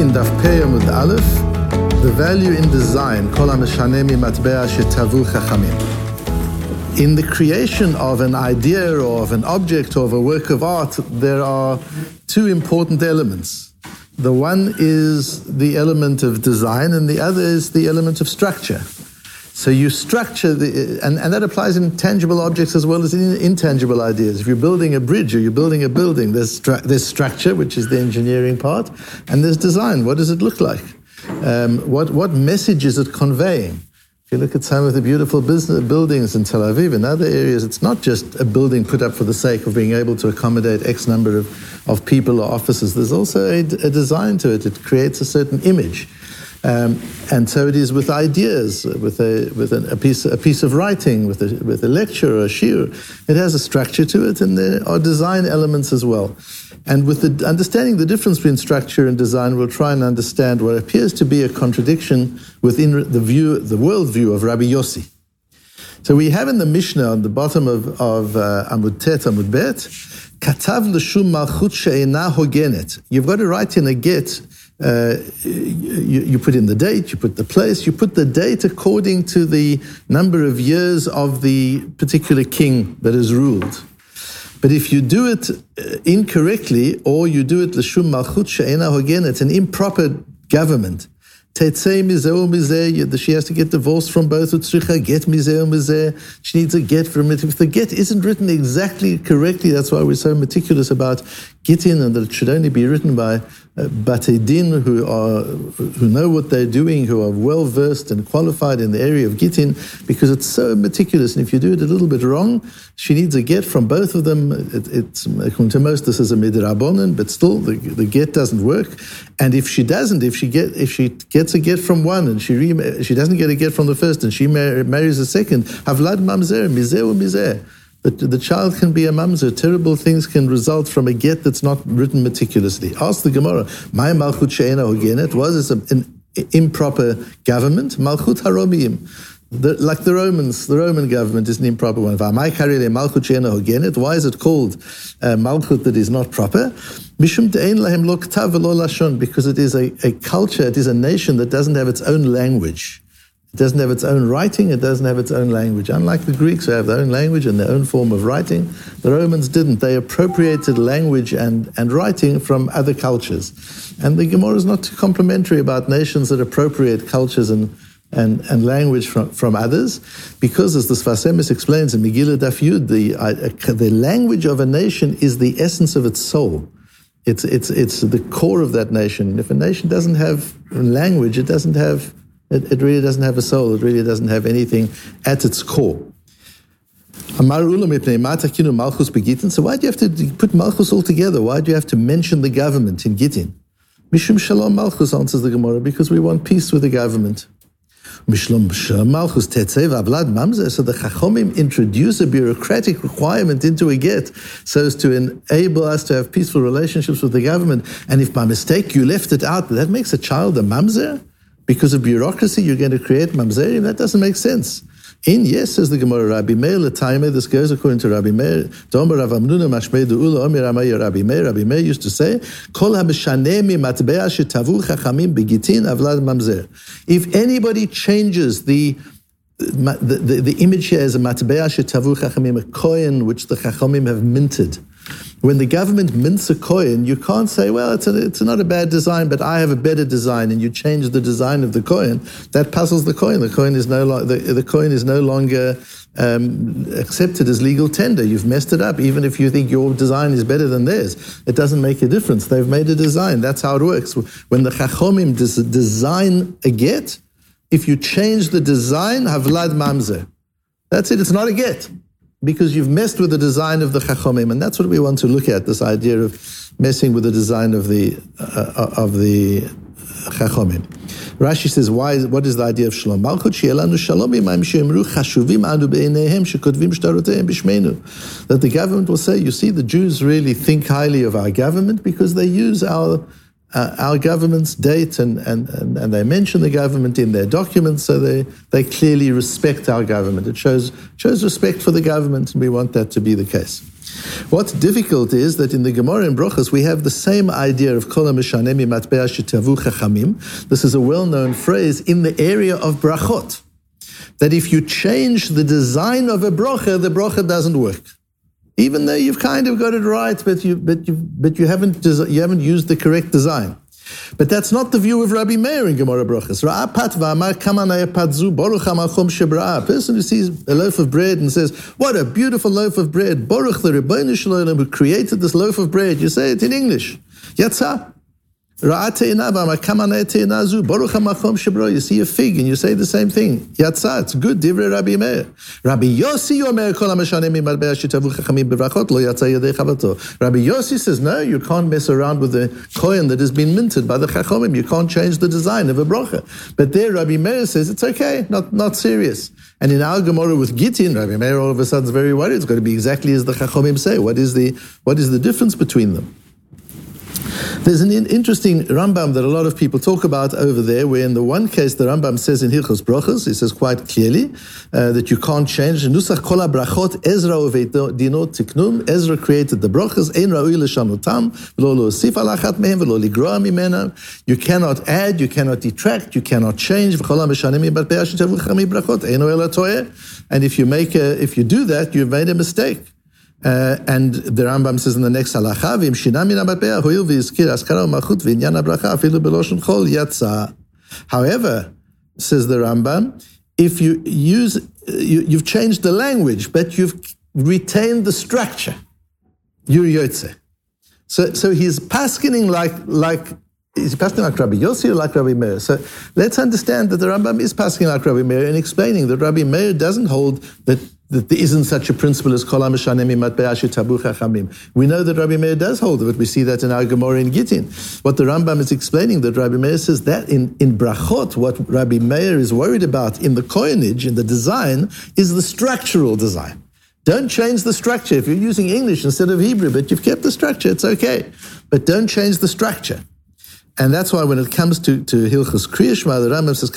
Gittin Daf Peh Amud Aleph, the value in design, Kol HaMeshane Mimatbea Shetavu Chachamim. In the creation of an idea or of an object or of a work of art, there are two important elements. The one is the element of design and the other is the element of structure. So you structure, and that applies in tangible objects as well as in intangible ideas. If you're building a bridge or you're building a building, there's structure, which is the engineering part, and there's design. What does it look like? What message is it conveying? If you look at some of the beautiful buildings in Tel Aviv and other areas, it's not just a building put up for the sake of being able to accommodate X number of people or offices. There's also a design to it. It creates a certain image. And so it is with ideas, with a piece of writing, with a lecture or a shiur. It has a structure to it, and there are design elements as well. And with the understanding the difference between structure and design, we'll try and understand what appears to be a contradiction within the worldview of Rabbi Yossi. So we have in the Mishnah on the bottom of Amud Tet, Amud Bet, Katav l'shul malchut she'ena hogenet. You've got to write in a get. You put in the date, you put the place, you put the date according to the number of years of the particular king that is ruled. But if you do it incorrectly, or you do it l'shum malchut she'ena hogenet, an improper government, tetzei mizeh u'mizeh, she has to get divorced from both, u'tzricha get mizeh u'mizeh, she needs a get from it. If the get isn't written exactly correctly, that's why we're so meticulous about Gittin, and that it should only be written by batei din who know what they're doing, who are well versed and qualified in the area of Gittin, because it's so meticulous. And if you do it a little bit wrong, she needs a get from both of them. It's according to most, this is a midrabanan, but still the get doesn't work. And if she gets a get from one and she doesn't get a get from the first, and she marries a second, havlad mamzer mizeh u'mizeh. The child can be a mamzer. Terrible things can result from a get that's not written meticulously. Ask the Gemara, my malchut she'ena hogenet, was this an improper government? Malchut haromim. Like the Romans, the Roman government is an improper one. V'amai karele malchut she'ena hogenet. Why is it called malchut that is not proper? Mishum de'en lahem lo ktav v'lo lashon, because it is a culture, it is a nation that doesn't have its own language. It doesn't have its own writing, it doesn't have its own language. Unlike the Greeks, who have their own language and their own form of writing, the Romans didn't. They appropriated language and writing from other cultures. And the Gemara is not too complimentary about nations that appropriate cultures and language from others, because as the Sfasemis explains in Megillah Daf Yud, the language of a nation is the essence of its soul. It's the core of that nation. If a nation doesn't have language, it doesn't have... It really doesn't have a soul. It really doesn't have anything at its core. So why do you have to put Malchus all together? Why do you have to mention the government in Gittin? Mishlom Shalom Malchus, answers the Gemara, because we want peace with the government. Mishlom Shalom Malchus tetzei v'ablad mamzer. So the Chachamim introduce a bureaucratic requirement into a get so as to enable us to have peaceful relationships with the government. And if by mistake you left it out, that makes a child a mamzer? Because of bureaucracy, you're going to create mamzerim. That doesn't make sense. In yes, says the Gemara, Rabbi Meir l'taime. This goes according to Rabbi Meir. Rabbi Meir used to say, "Kol hamishane mimatbea shetavu chachamim begitin avlad mamzer." If anybody changes the image here is a matbea shetavu chachamim, a coin which the chachamim have minted. When the government mints a coin, you can't say, well, it's not a bad design, but I have a better design, and you change the design of the coin. That puzzles the coin. The coin is no longer accepted as legal tender. You've messed it up, even if you think your design is better than theirs. It doesn't make a difference. They've made a design. That's how it works. When the Chachomim design a get, if you change the design, havlad mamzer. That's it. It's not a get, because you've messed with the design of the Chachamim, and that's what we want to look at, this idea of messing with the design of the Chachamim. Rashi says, what is the idea of Shalom? That the government will say, you see, the Jews really think highly of our government because they use our government's date and they mention the government in their documents, so they clearly respect our government. It shows respect for the government, and we want that to be the case. What's difficult is that in the Gemara and Brachos, we have the same idea of Kol HaMishaneh Mimatbeah Shetavu Chachamim. This is a well-known phrase in the area of brachot, that if you change the design of a bracha, the bracha doesn't work. Even though you've kind of got it right, but you haven't used the correct design. But that's not the view of Rabbi Meir in Gemara Brachos. A person who sees a loaf of bread and says, "What a beautiful loaf of bread! Baruch the Ribbono Shel Olam who created this loaf of bread." You say it in English. Yatsa. You see a fig and you say the same thing. Yatsa, it's good. Divrei Rabbi Meir. Rabbi Yossi yomer kol hamishaneh mimatbeah shetavu chachamim bebrachot lo yatsa yadei chavato. Rabbi Yossi says, no, you can't mess around with the kohen that has been minted by the Chachamim. You can't change the design of a bracha. But there Rabbi Meir says, it's okay, not serious. And in our Gemara with Gittin, Rabbi Meir all of a sudden is very worried. It's going to be exactly as the Chachamim say. What is the difference between them? There's an interesting Rambam that a lot of people talk about over there, where in the one case the Rambam says in Hilchos Brachos, he says quite clearly that you can't change. Nusach kol habrachot Ezra uve'dino tiknum. Ezra created the brachos. Ein ra'ui l'shanotam v'lo l'osif al achat mehem v'lo ligroa mimenam. You cannot add, you cannot detract, you cannot change. V'chol hamishanim mimatbeah shetavu chachamim brachot eino ela toeh. And if you do that, you've made a mistake. And the Rambam says in the next halacha, "V'im shina min hamatbeah hoil v'izkir askara u'malchut v'inyan habracha afilu b'loshon chol yatsa." However, says the Rambam, if you you've changed the language, but you've retained the structure, you're yotze. So he's paskening like. Is he passing like Rabbi Yossi or like Rabbi Meir? So let's understand that the Rambam is passing like Rabbi Meir and explaining that Rabbi Meir doesn't hold that there isn't such a principle as Kol HaMishaneh Mimatbeah Shetavu Chachamim. We know that Rabbi Meir does hold of it. We see that in our Gemara in Gittin. What the Rambam is explaining, that Rabbi Meir says that in Brachot, what Rabbi Meir is worried about in the coinage, in the design, is the structural design. Don't change the structure. If you're using English instead of Hebrew, but you've kept the structure, it's okay. But don't change the structure. And that's why when it comes to Hilchus Kriyushma, the Rambam says,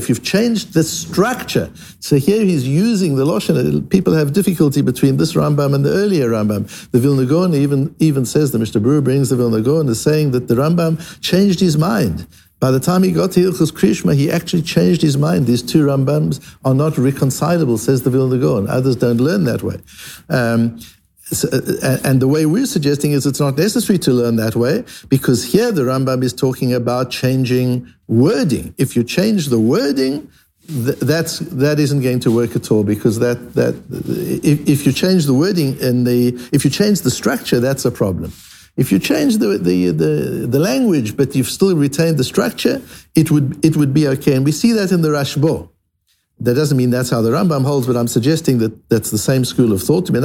if you've changed the structure. So here he's using the Lashon. People have difficulty between this Rambam and the earlier Rambam. The Vilna Gaon even says, the Mishnah Berurah brings the Vilna Gaon is saying that the Rambam changed his mind. By the time he got to Hilchus Kriyushma, he actually changed his mind. These two Rambams are not reconcilable, says the Vilna Gaon. Others don't learn that way. And the way we're suggesting is it's not necessary to learn that way, because here the Rambam is talking about changing wording. If you change the wording, that isn't going to work at all, because if you change the wording if you change the structure, that's a problem. If you change the language but you've still retained the structure, it would be okay. And we see that in the Rashba. That doesn't mean that's how the Rambam holds, but I'm suggesting that that's the same school of thought. The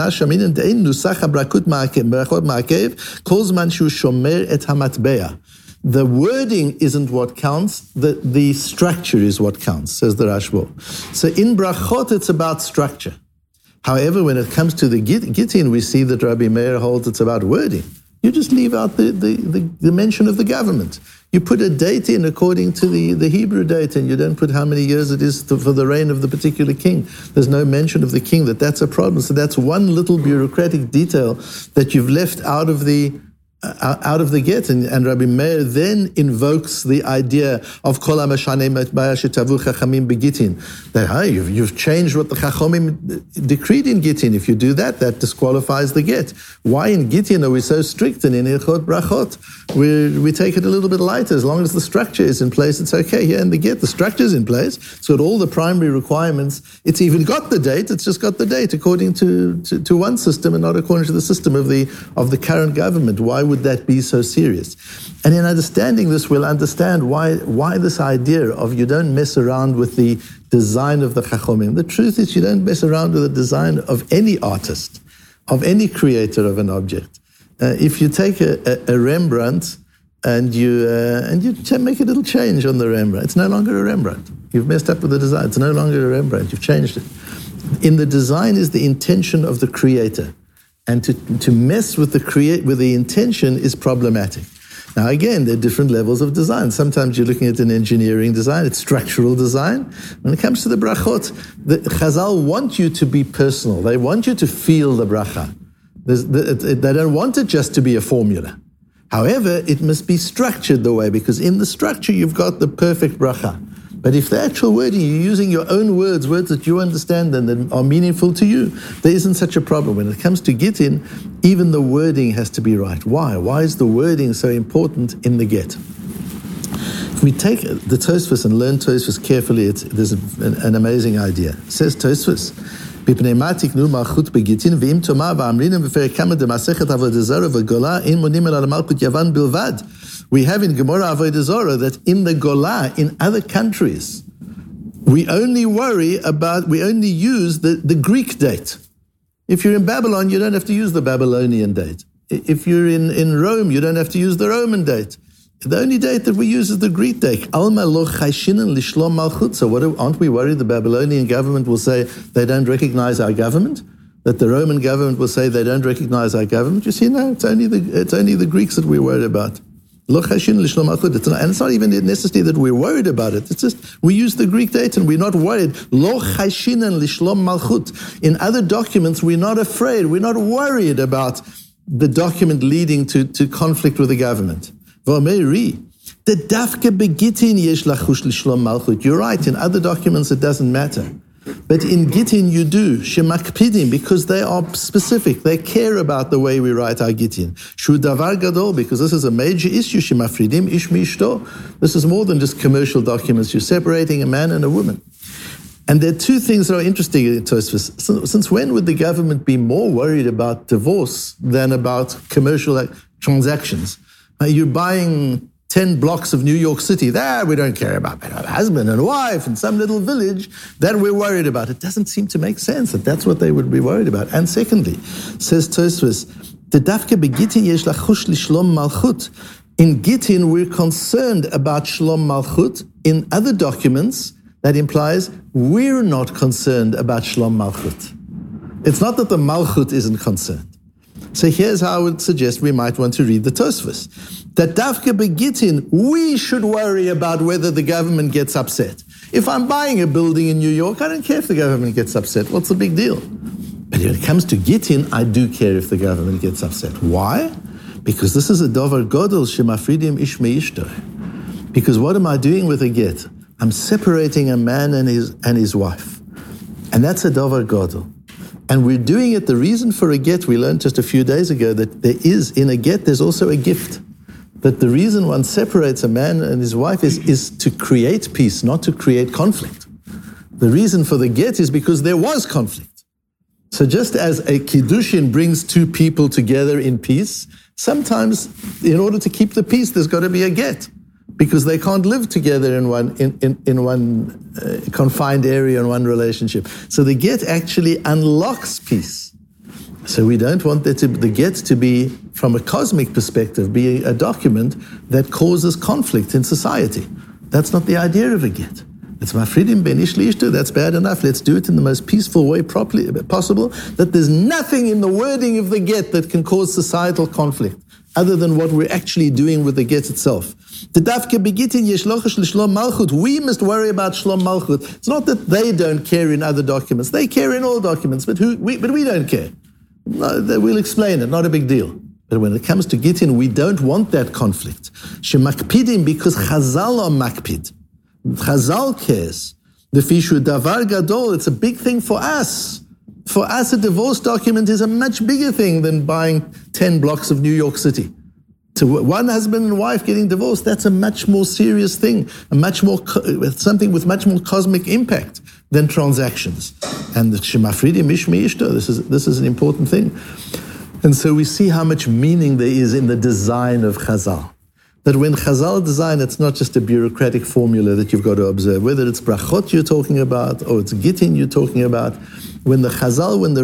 wording isn't what counts, the structure is what counts, says the Rashba. So in Brachot, it's about structure. However, when it comes to the Gittin, we see that Rabbi Meir holds it's about wording. You just leave out the mention of the government. You put a date in according to the Hebrew date, and you don't put how many years it is for the reign of the particular king. There's no mention of the king, that's a problem. So that's one little bureaucratic detail that you've left out of the get. And Rabbi Meir then invokes the idea of Kol HaMishaneh Mimatbeah Shetavu Chachamim beGittin. That, hey, you've changed what the Chachamim decreed in Gittin. If you do that disqualifies the get. Why in Gittin are we so strict, and in Hilchot Brachot we take it a little bit lighter? As long as the structure is in place, it's okay. Here in the get, the structure is in place. It's got all the primary requirements. It's even got the date. It's just got the date according to one system and not according to the system of the current government. Why would that be so serious? And in understanding this, we'll understand why this idea of you don't mess around with the design of the Chachamim. The truth is, you don't mess around with the design of any artist, of any creator of an object. If you take a Rembrandt and you make a little change on the Rembrandt, it's no longer a Rembrandt. You've messed up with the design. It's no longer a Rembrandt. You've changed it. In the design is the intention of the creator. And to mess with the intention is problematic. Now, again, there are different levels of design. Sometimes you're looking at an engineering design, it's structural design. When it comes to the brachot, the Chazal want you to be personal. They want you to feel the bracha. They don't want it just to be a formula. However, it must be structured the way, because in the structure, you've got the perfect bracha. But if the actual wording, you're using your own words, words that you understand and that are meaningful to you, there isn't such a problem. When it comes to Gittin, even the wording has to be right. Why? Why is the wording so important in the get? If we take the Tosafos and learn Tosafos carefully, there's an amazing idea. It says Tosafos, we have in Gemara Avodah Zarah that in the Gola, in other countries, we only use the Greek date. If you're in Babylon, you don't have to use the Babylonian date. If you're in Rome, you don't have to use the Roman date. The only date that we use is the Greek date. Alma lo chayshinan lishlom malchut. So aren't we worried the Babylonian government will say they don't recognize our government? That the Roman government will say they don't recognize our government? You see, no, it's only the Greeks that we're worried about. Lo chayshinan lishlom malchut. And it's not even necessarily that we're worried about it. It's just we use the Greek date and we're not worried. Lo chayshinan lishlom malchut. In other documents, we're not afraid. We're not worried about the document leading to conflict with the government. You're right, in other documents it doesn't matter. But in Gittin you do, shemakpidim, because they are specific. They care about the way we write our Gittin. Shu davar gadol, because this is a major issue, shemafridim ish mishto. This is more than just commercial documents. You're separating a man and a woman. And there are two things that are interesting in Tosafos. Since when would the government be more worried about divorce than about commercial transactions? You're buying 10 blocks of New York City. There, we don't care about that. Husband and wife in some little village that we're worried about. It doesn't seem to make sense that that's what they would be worried about. And secondly, says Tosafos, the dafke begittin yesh lachush lishlom malchut. In Gittin, we're concerned about shlom malchut. In other documents, that implies we're not concerned about shlom malchut. It's not that the malchut isn't concerned. So here's how I would suggest we might want to read the Tosafos. That dafka begittin, we should worry about whether the government gets upset. If I'm buying a building in New York, I don't care if the government gets upset. What's the big deal? But when it comes to Gittin, I do care if the government gets upset. Why? Because this is a davar gadol shemafridim ish meishto. Because what am I doing with a get? I'm separating a man and his wife. And that's a davar gadol. And we're doing it. The reason for a get, we learned just a few days ago that there is, in a get, there's also a gift. That the reason one separates a man and his wife is to create peace, not to create conflict. The reason for the get is because there was conflict. So just as a Kiddushin brings two people together in peace, sometimes in order to keep the peace, there's got to be a get. Because they can't live together in one confined area, in one relationship. So the get actually unlocks peace. So we don't want the get to be, from a cosmic perspective, be a document that causes conflict in society. That's not the idea of a get. It's mafridim ben ish leishto, that's bad enough. Let's do it in the most peaceful way possible, that there's nothing in the wording of the get that can cause societal conflict, other than what we're actually doing with the get itself. We must worry about shlom malchut. It's not that they don't care in other documents. They care in all documents, but we don't care. No, we'll explain it, not a big deal. But when it comes to Gittin, we don't want that conflict. Shemakpidim, because Chazal are makpid. Chazal cares. The fishu davar gadol, it's a big thing for us. For us, a divorce document is a much bigger thing than buying 10 blocks of New York City. To one husband and wife getting divorced, that's a much more serious thing, something with much more cosmic impact than transactions. And the Shemafridim Ishmi Ishto, this is an important thing. And so we see how much meaning there is in the design of Chazal. That when Chazal design, it's not just a bureaucratic formula that you've got to observe, whether it's brachot you're talking about or it's Gittin you're talking about. When the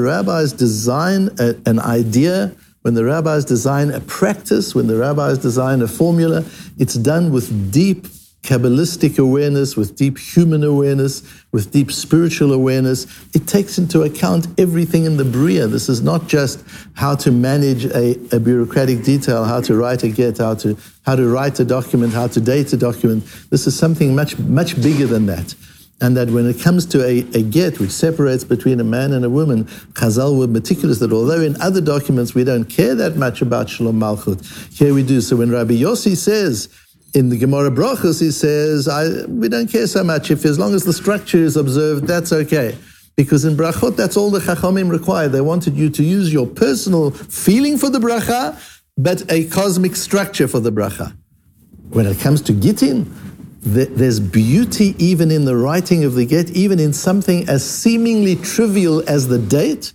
rabbis design an idea, when the rabbis design a practice, when the rabbis design a formula, it's done with deep Kabbalistic awareness, with deep human awareness, with deep spiritual awareness. It takes into account everything in the Bria. This is not just how to manage a bureaucratic detail, how to write a get, how to write a document, how to date a document. This is something much, much bigger than that. And that when it comes to a get, which separates between a man and a woman, Chazal were meticulous that although in other documents we don't care that much about Shalom Malchut, here we do. So when Rabbi Yossi says, in the Gemara Brachos, he says, we don't care so much if as long as the structure is observed, that's okay. Because in Brachot, that's all the Chachamim require. They wanted you to use your personal feeling for the Bracha, but a cosmic structure for the Bracha. When it comes to Gittin, there's beauty even in the writing of the get, even in something as seemingly trivial as the date.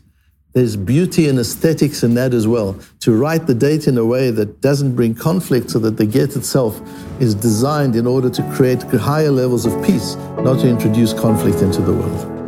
There's beauty and aesthetics in that as well. To write the date in a way that doesn't bring conflict, so that the get itself is designed in order to create higher levels of peace, not to introduce conflict into the world.